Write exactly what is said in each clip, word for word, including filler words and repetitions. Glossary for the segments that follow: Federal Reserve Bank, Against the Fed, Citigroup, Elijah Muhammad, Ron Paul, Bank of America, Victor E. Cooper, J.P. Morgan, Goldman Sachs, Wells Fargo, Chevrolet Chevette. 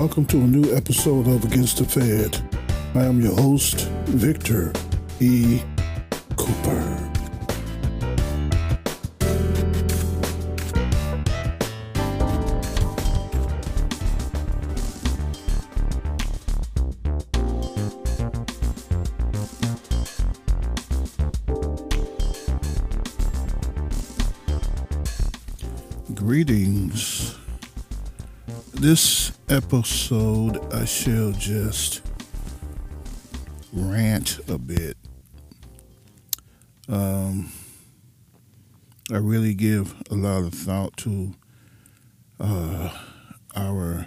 Welcome to a new episode of Against the Fed. I am your host, Victor E. Cooper. Greetings. This episode, I shall just rant a bit. Um, I really give a lot of thought to uh, our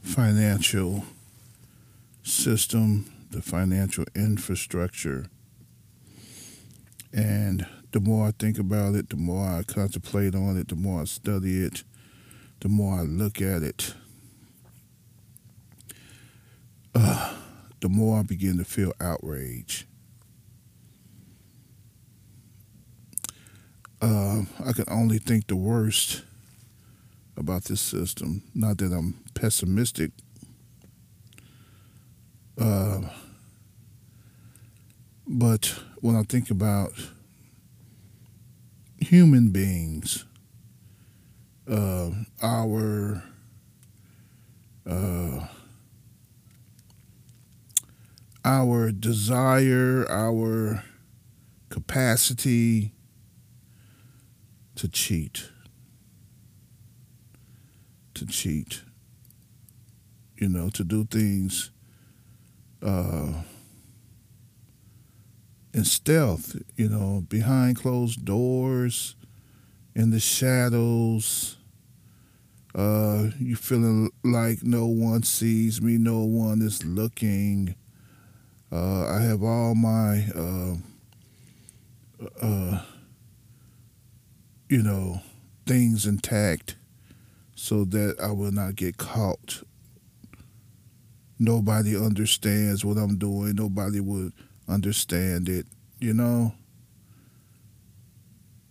financial system, the financial infrastructure, and the more I think about it, the more I contemplate on it, the more I study it, the more I look at it, uh, the more I begin to feel outrage. Uh, I can only think the worst about this system. Not that I'm pessimistic. Uh, but when I think about human beings, uh, our uh, our desire, our capacity to cheat, to cheat, you know, to do things uh, in stealth, you know, behind closed doors, in the shadows. Uh, you feeling like no one sees me, no one is looking. Uh, I have all my, uh, uh, you know, things intact so that I will not get caught. Nobody understands what I'm doing. Nobody would understand it, you know.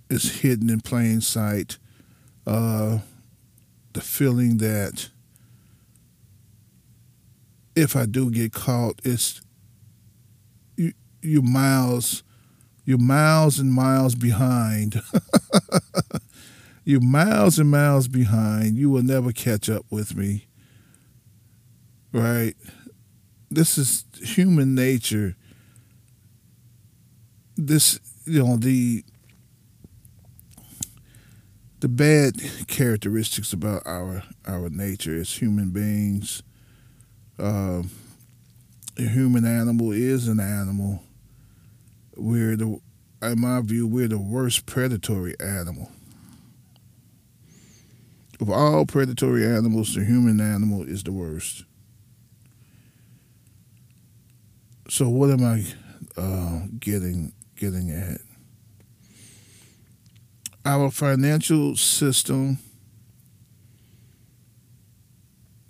It's hidden in plain sight. Uh, the feeling that if I do get caught, it's you, you miles, you're miles and miles behind. You're miles and miles behind. You will never catch up with me, right? This is human nature. This, you know, the the bad characteristics about our our nature as human beings. Uh, a human animal is an animal. We're the, in my view, we're the worst predatory animal. Of all predatory animals, the human animal is the worst. So what am I uh, getting? Getting at? Our financial system,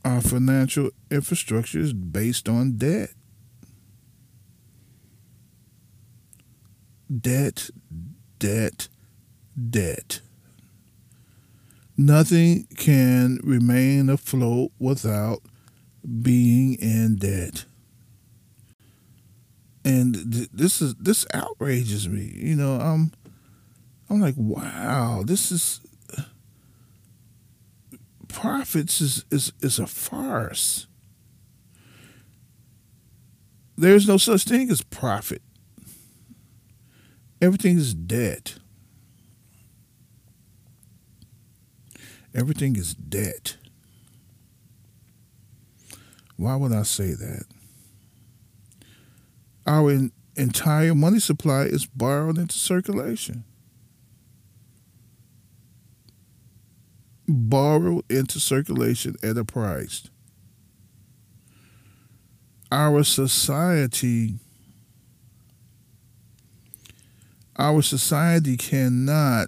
our financial infrastructure is based on debt. Debt, debt, debt. Nothing can remain afloat without being in debt. And th- this is this outrages me. You know, I'm I'm like, wow, this is profits is, is is a farce. There's no such thing as profit. Everything is debt. Everything is debt. Why would I say that? Our in, entire money supply is borrowed into circulation. Borrowed into circulation at a price. Our society, our society cannot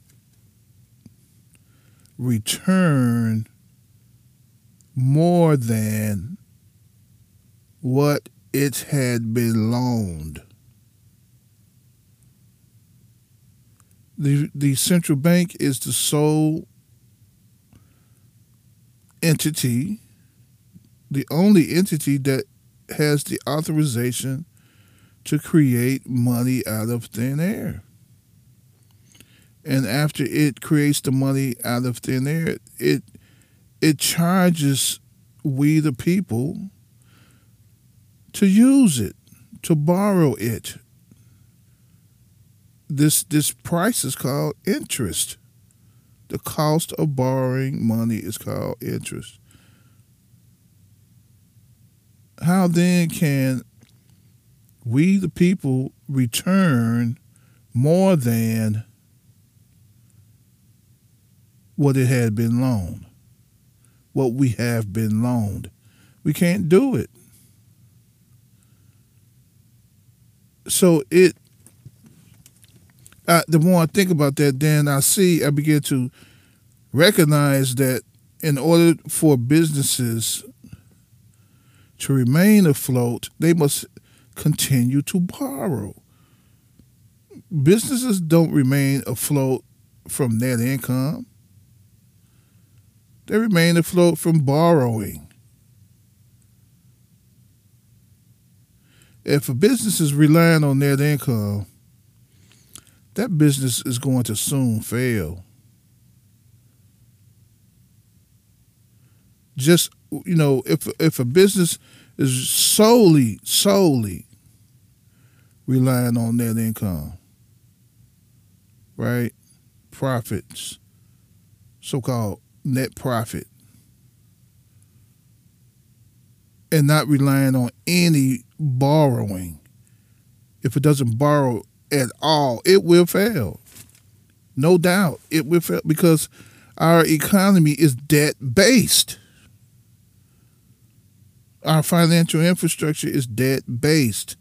return more than what it had been loaned. The, the central bank is the sole entity the only entity that has the authorization to create money out of thin air. And after it creates the money out of thin air, it it charges we the people to use it, to borrow it. This this price is called interest. The cost of borrowing money is called interest. How then can we the people return more than what it had been loaned, what we have been loaned? We can't do it. So it, I, the more I think about that, then I see, I begin to recognize that in order for businesses to remain afloat, they must continue to borrow. Businesses don't remain afloat from net income. They remain afloat from borrowing. If a business is relying on net income, that business is going to soon fail. Just, you know, if if a business is solely, solely relying on net income, right? Profits, so-called net profit, and not relying on any borrowing. If it doesn't borrow at all, it will fail. No doubt it will fail because our economy is debt-based. Our financial infrastructure is debt-based.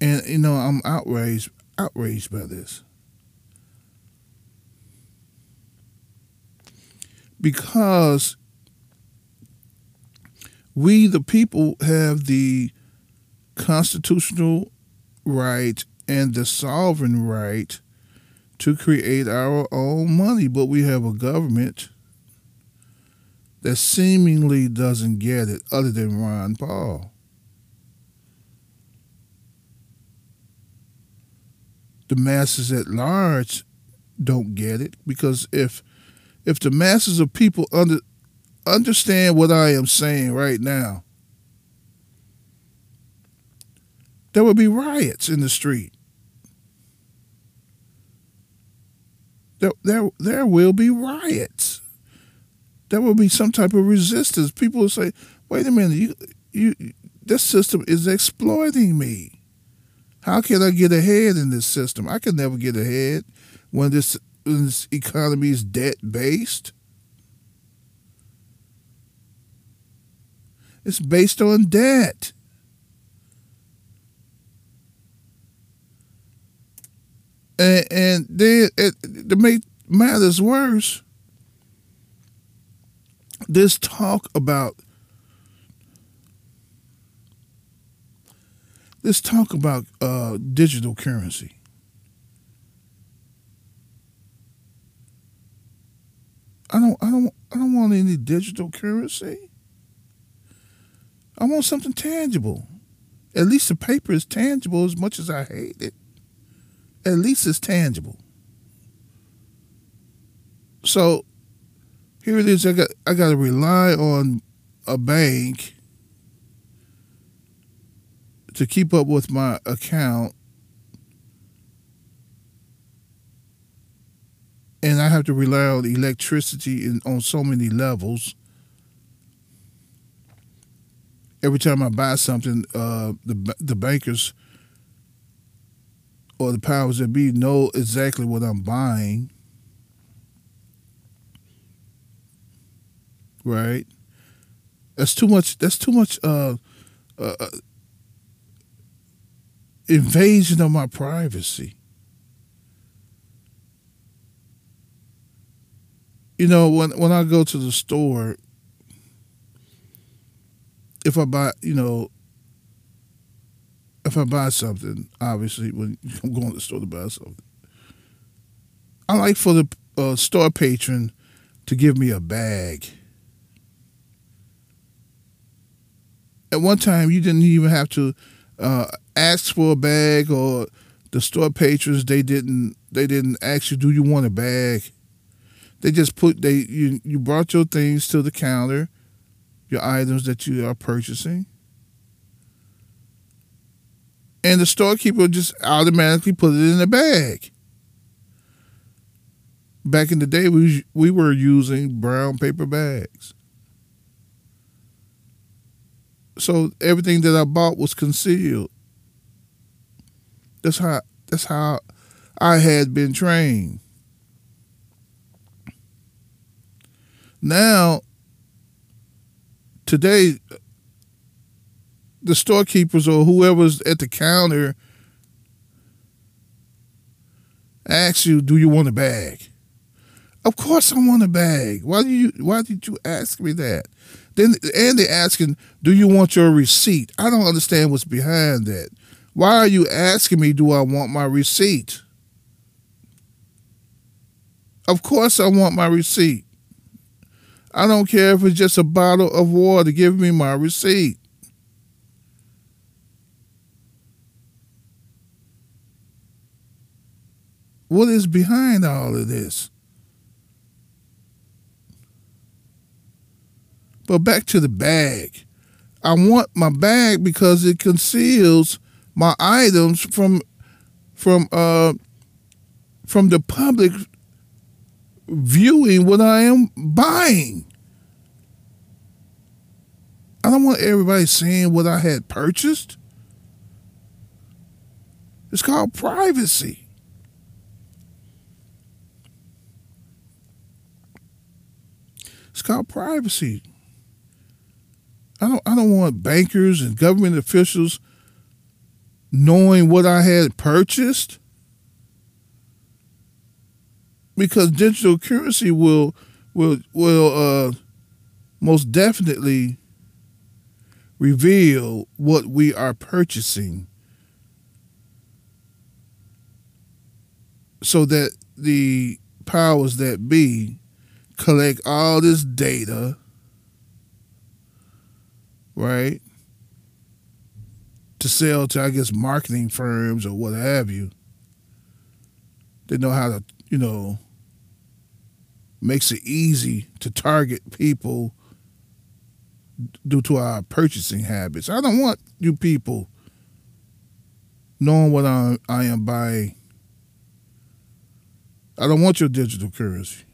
And, you know, I'm outraged, outraged by this. Because we, the people, have the constitutional right and the sovereign right to create our own money, but we have a government that seemingly doesn't get it, other than Ron Paul. The masses at large don't get it, because if if the masses of people under understand what I am saying right now, there would be riots in the street. There, there, there will be riots. There will be some type of resistance. People will say, wait a minute, you, you, this system is exploiting me. How can I get ahead in this system? I can never get ahead when this, when this economy is debt-based. It's based on debt. And, and then, it, to make matters worse, this talk about this talk about uh, digital currency. I don't, I don't, I don't want any digital currency. I want something tangible. At least the paper is tangible, as much as I hate it. At least it's tangible. So here it is. I got I got to rely on a bank to keep up with my account, and I have to rely on electricity in, on so many levels. Every time I buy something, uh, the the bankers or the powers that be know exactly what I'm buying, right? That's too much. That's too much uh, uh, invasion of my privacy. You know, when when I go to the store, if I buy, you know. If I buy something, obviously, when I'm going to the store to buy something, I like for the uh, store patron to give me a bag. At one time, you didn't even have to uh, ask for a bag, or the store patrons, they didn't they didn't ask you, do you want a bag? They just put they you you brought your things to the counter, your items that you are purchasing, and the storekeeper just automatically put it in a bag. Back in the day, we we were using brown paper bags. So everything that I bought was concealed. That's how that's how I had been trained. Now, today, the storekeepers or whoever's at the counter asks you, "Do you want a bag?" Of course, I want a bag. Why do you? Why did you ask me that? Then, and they're asking, "Do you want your receipt?" I don't understand what's behind that. Why are you asking me, do I want my receipt? Of course I want my receipt. I don't care if it's just a bottle of water. Give me my receipt. What is behind all of this? But back to the bag. I want my bag because it conceals my items from from uh, from the public viewing what I am buying. I don't want everybody seeing what I had purchased. It's called privacy. It's called privacy. I don't I don't want bankers and government officials knowing what I had purchased, because digital currency will will will uh, most definitely reveal what we are purchasing, so that the powers that be collect all this data, right? To sell to, I guess, marketing firms or what have you. They know how to, you know, makes it easy to target people due to our purchasing habits. I don't want you people knowing what I, I am buying. I don't want your digital currency.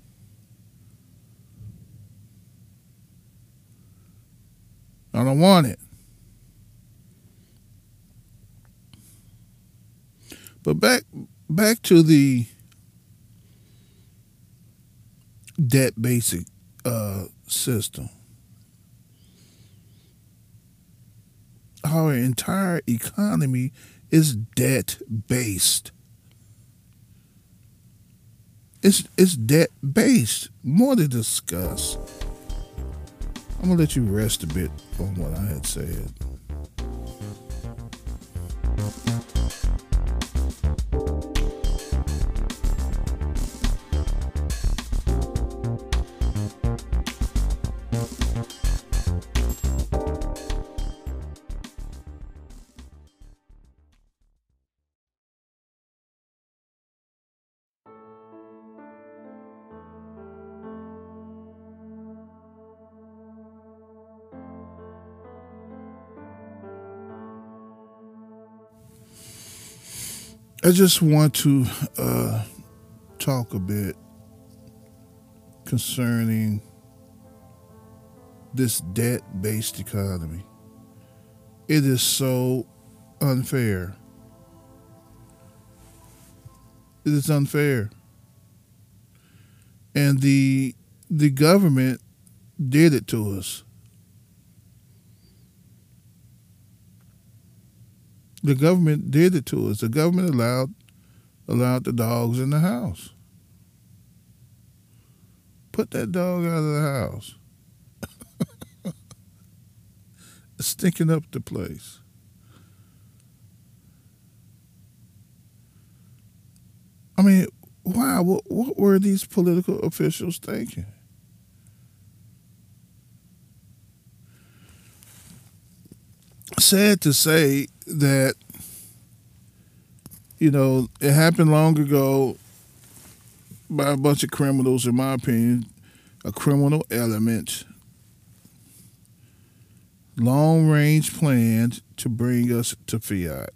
I don't want it. But back back to the debt basic uh, system. Our entire economy is debt based. It's it's debt based. More to discuss. I'm gonna let you rest a bit on what I had said. I just want to uh, talk a bit concerning this debt-based economy. It is so unfair. It is unfair. And the the government did it to us. The government did it to us. The government allowed allowed the dogs in the house. Put that dog out of the house. It's stinking up the place. I mean, wow, what, what were these political officials thinking? sad to say that, you know, it happened long ago by a bunch of criminals, in my opinion, a criminal element, long-range plans to bring us to fiat.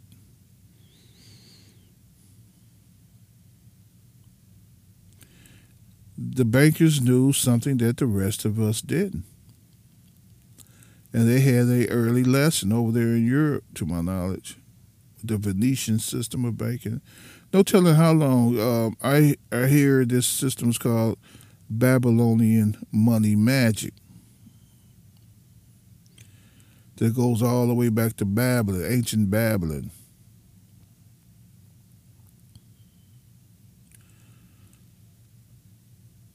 The bankers knew something that the rest of us didn't. And they had an early lesson over there in Europe, to my knowledge, the Venetian system of banking. No telling how long. Um, I, I hear this system is called Babylonian money magic. That goes all the way back to Babylon, ancient Babylon.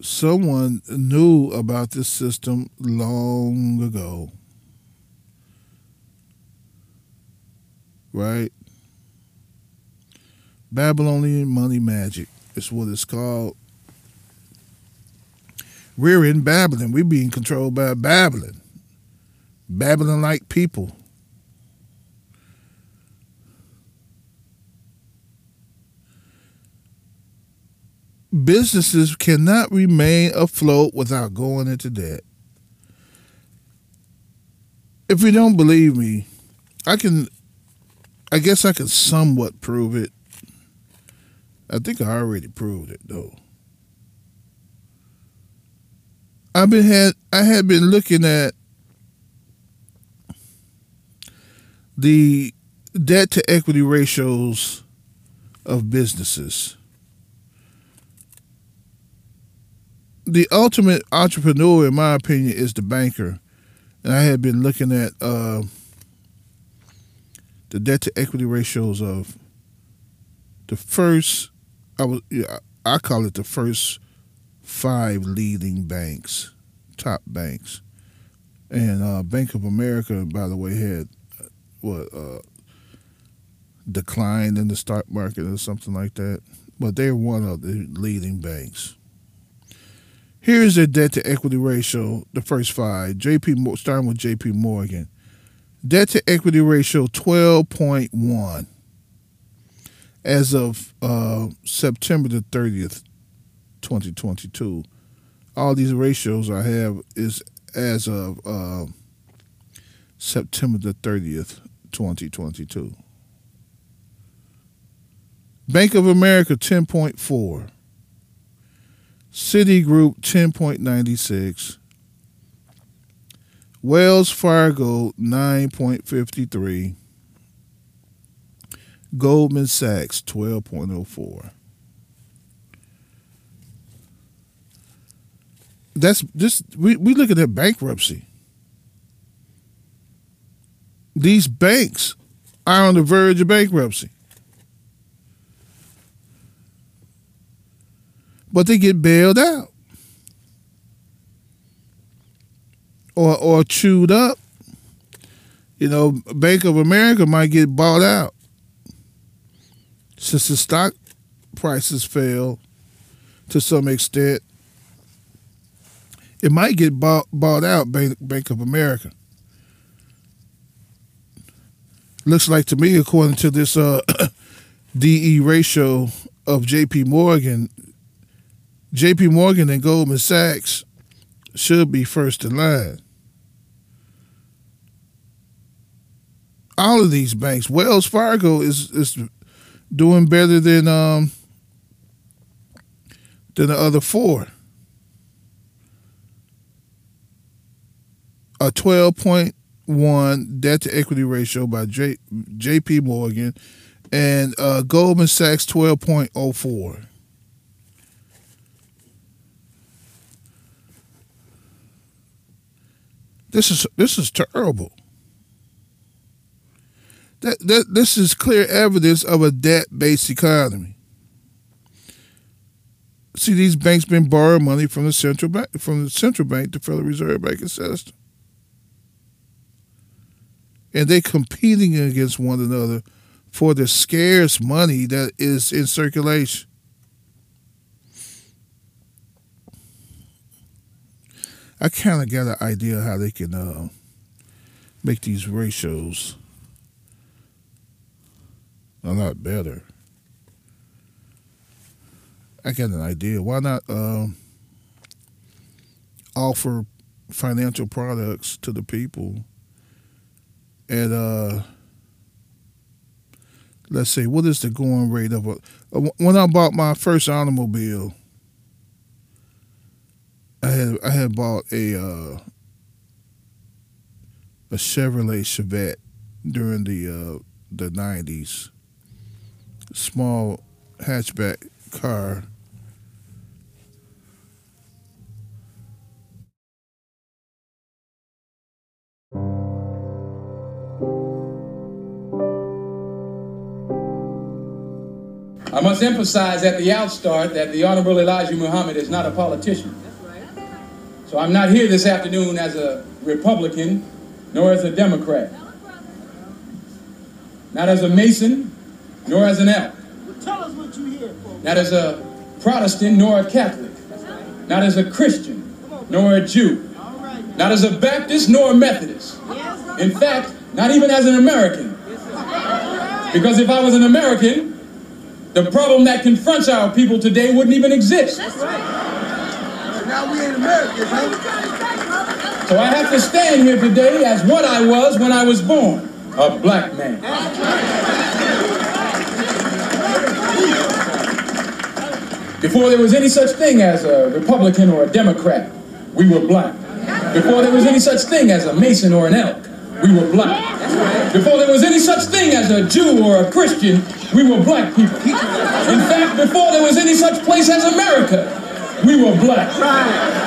Someone knew about this system long ago, right? Babylonian money magic is what it's called. We're in Babylon. We're being controlled by Babylon. Babylon-like people. Businesses cannot remain afloat without going into debt. If you don't believe me, I can, I guess I can somewhat prove it. I think I already proved it, though. I've been had I had been looking at the debt to equity ratios of businesses. The ultimate entrepreneur, in my opinion, is the banker, and I had been looking at uh, the debt to equity ratios of the first. I was I call it the first five leading banks, top banks, and uh, Bank of America, by the way, had what uh, declined in the stock market or something like that, but they're one of the leading banks. Here's their debt to equity ratio, the first five. J P starting with J P. Morgan, debt to equity ratio twelve point one as of uh, September the thirtieth, twenty twenty-two. All these ratios I have is as of uh, September the thirtieth, twenty twenty-two. Bank of America ten point four. Citigroup ten point nine six, Wells Fargo nine point five three, Goldman Sachs twelve point oh four. That's this. We we look at that bankruptcy. These banks are on the verge of bankruptcy. But they get bailed out or or chewed up. You know, Bank of America might get bought out since the stock prices fell to some extent. It might get bought, bought out, Bank, Bank of America. Looks like to me, according to this uh, D E ratio of J P. Morgan, J P. Morgan and Goldman Sachs should be first in line. All of these banks, Wells Fargo is is doing better than um than the other four. A twelve point one debt to equity ratio by J, J.P. Morgan and uh, Goldman Sachs twelve point oh four. This is this is terrible. That that this is clear evidence of a debt-based economy. See, these banks been borrowing money from the central bank, from the central bank, the Federal Reserve Bank system, and they competing against one another for the scarce money that is in circulation. I kind of got an idea how they can uh, make these ratios a lot better. I got an idea. Why not uh, offer financial products to the people? And uh, let's see, what is the going rate of a, when I bought my first automobile, I had I had bought a uh, a Chevrolet Chevette during the uh, the nineties, small hatchback car. I must emphasize at the outstart that the Honorable Elijah Muhammad is not a politician. That's right. So I'm not here this afternoon as a Republican, nor as a Democrat. Not as a Mason, nor as an Elk. Well, tell us what you hear for. Not as a Protestant, nor a Catholic. That's right. Not as a Christian, on, nor a Jew. All right. Not as a Baptist, nor a Methodist. Yes. In fact, not even as an American. Yes, sir. Right. Because if I was an American, the problem that confronts our people today wouldn't even exist. That's right. But now we ain't Americans, huh? So I have to stand here today as what I was when I was born, a black man. Before there was any such thing as a Republican or a Democrat, we were black. Before there was any such thing as a Mason or an Elk, we were black. Before there was any such thing as a Jew or a Christian, we were black people. In fact, before there was any such place as America, we were black.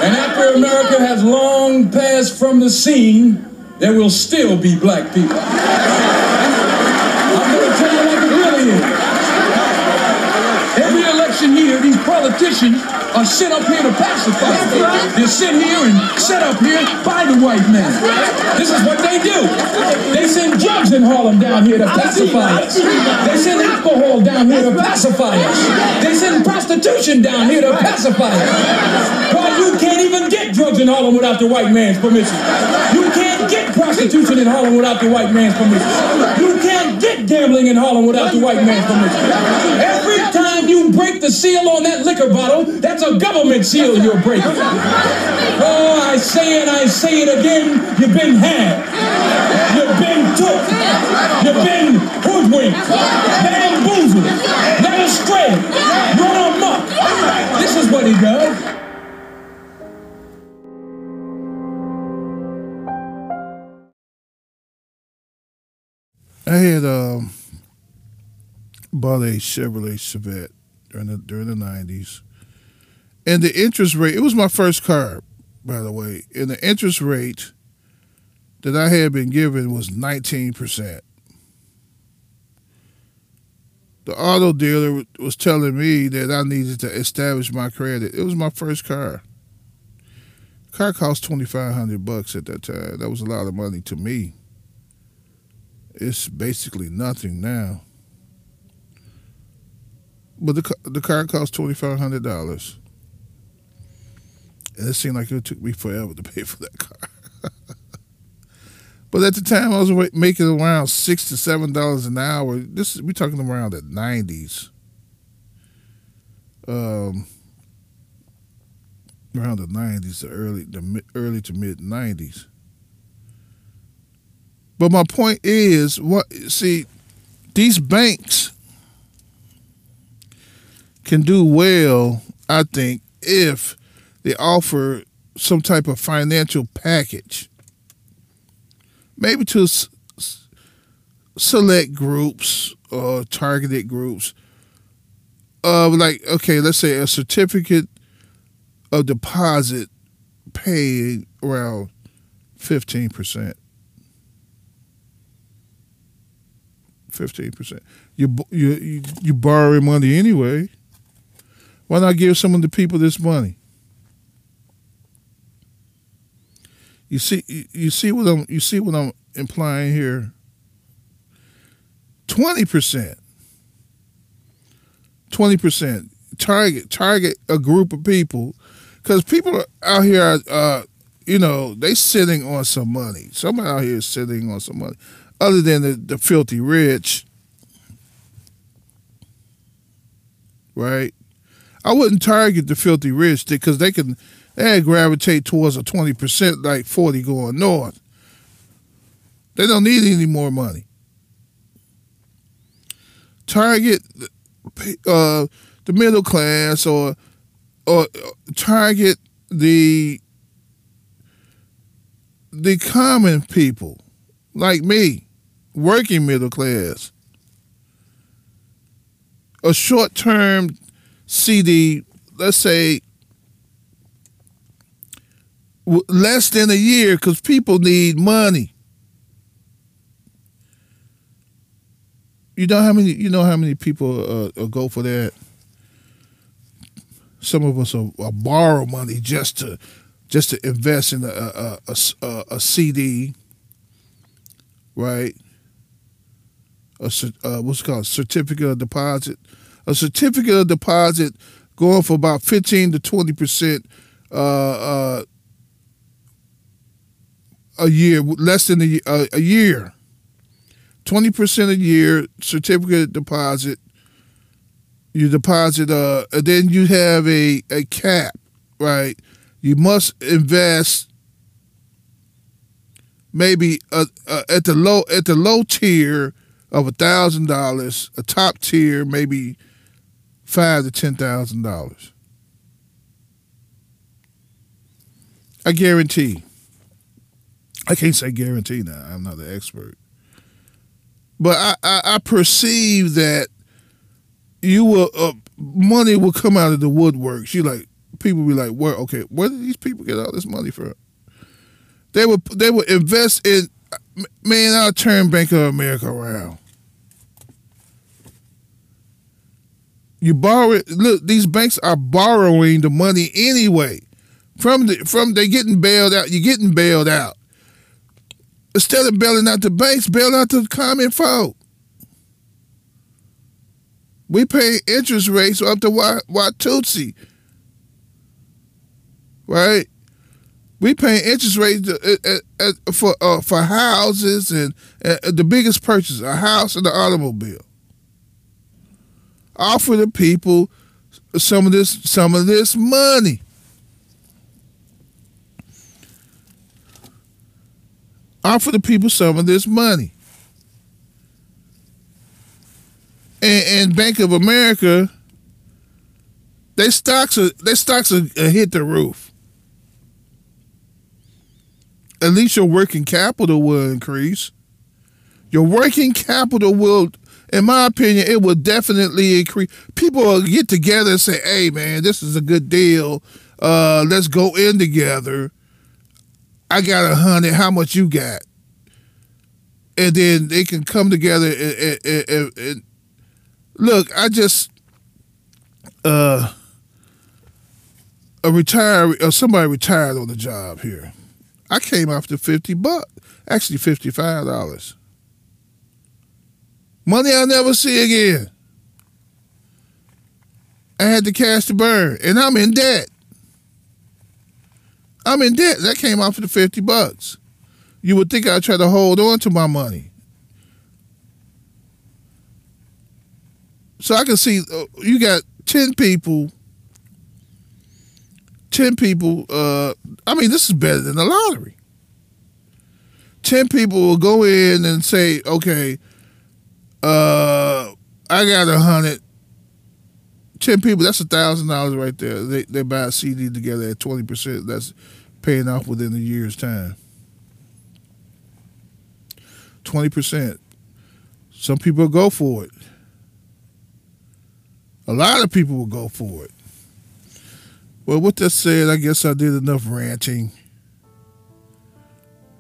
And after America has long passed from the scene, there will still be black people. I'm going to tell you like it really is. Every election year, these politicians are sent up here to pacify. They sit here and set up here by the white man. This is what they do. They send drugs in Harlem down here to pacify us. They send alcohol down here to pacify us. They send prostitution down here to pacify us. Why, you can't even get drugs in Harlem without the white man's permission. You can't get prostitution in Harlem without the white man's permission. You can't get gambling in Harlem without the white man's permission. Every time you break the seal on that liquor bottle, that's a government seal you're breaking. Oh, I say it, I say it again, you've been had. You've been took. You've been hoodwinked, bamboozled, led astray, run amok. This is what he does. I had um, bought a Chevrolet Chevette during the, during the nineties. And the interest rate, it was my first car, by the way, and the interest rate that I had been given was nineteen percent. The auto dealer was telling me that I needed to establish my credit. It was my first car. Car cost twenty-five hundred bucks at that time. That was a lot of money to me. It's basically nothing now. But the, the car cost twenty-five hundred dollars. And it seemed like it took me forever to pay for that car. But at the time, I was making around six to seven dollars an hour. This is, we're talking around the nineties. Um, around the nineties, the early, the early to mid nineties. But my point is, what see, these banks can do well, I think, if they offer some type of financial package, maybe to s select groups or targeted groups of, like, okay, let's say a certificate of deposit paid around fifteen percent. fifteen percent. You, you, you, you borrow money anyway. Why not give some of the people this money? You see, you, you see what I'm, you see what I'm implying here. twenty percent. twenty percent. Target, target a group of people, because people are out here are, uh, you know, they sitting on some money. Somebody out here is sitting on some money. Other than the, the filthy rich, right? I wouldn't target the filthy rich because they can they gravitate towards a twenty percent, like forty going north. They don't need any more money. Target uh, the middle class or or target the the common people like me, working middle class. A short-term C D, let's say w- less than a year, because people need money. You know how many? You know how many people uh, go for that? Some of us are, are borrow money just to just to invest in a a, a, a, a C D, right? A uh, what's it called? Certificate of deposit. A certificate of deposit going for about fifteen to twenty percent uh, uh, a year, less than a, a, a year. twenty percent a year, certificate deposit, you deposit, uh, and then you have a, a cap, right? You must invest maybe a, a, at the low at the low tier of one thousand dollars, a top tier, maybe five thousand to ten thousand dollars. I guarantee. I can't say guarantee now. I'm not an expert. But I, I, I perceive that you will uh, money will come out of the woodworks. You like people be like, "Where? Okay, where did these people get all this money from?" They would they would invest in. Man, I'll turn Bank of America around. You borrow it. Look, these banks are borrowing the money anyway. From the, from they getting bailed out. You're getting bailed out. Instead of bailing out the banks, bail out the common folk. We pay interest rates up to Watusi, right? We pay interest rates for uh, for houses and uh, the biggest purchase, a house and an automobile. Offer the people some of this some of this money. Offer the people some of this money. And, and Bank of America, their stocks are their stocks are, are hit the roof. At least your working capital will increase. Your working capital will, in my opinion, it will definitely increase. People will get together and say, "Hey, man, this is a good deal. Uh, let's go in together. I got a hundred. How much you got?" And then they can come together and, and, and, and look. I just uh, a retiree or somebody retired on the job here. I came off to fifty bucks, actually fifty five dollars. Money I'll never see again. I had to cash the burn, and I'm in debt. I'm in debt. That came out for the fifty bucks. You would think I'd try to hold on to my money. So I can see uh, you got ten people. Ten people. Uh, I mean, this is better than the lottery. Ten people will go in and say, "Okay, uh, I got a hundred." Ten people, that's a thousand dollars right there. They they buy a C D together at twenty percent. That's paying off within a year's time. Twenty percent. Some people go for it. A lot of people will go for it. Well, with that said, I guess I did enough ranting.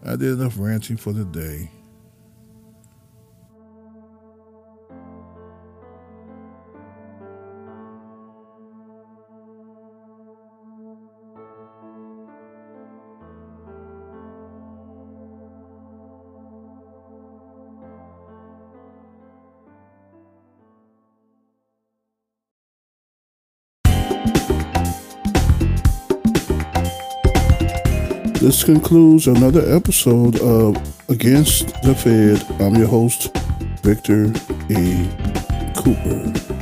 I did enough ranting for the day. This concludes another episode of Against the Fed. I'm your host, Victor E. Cooper.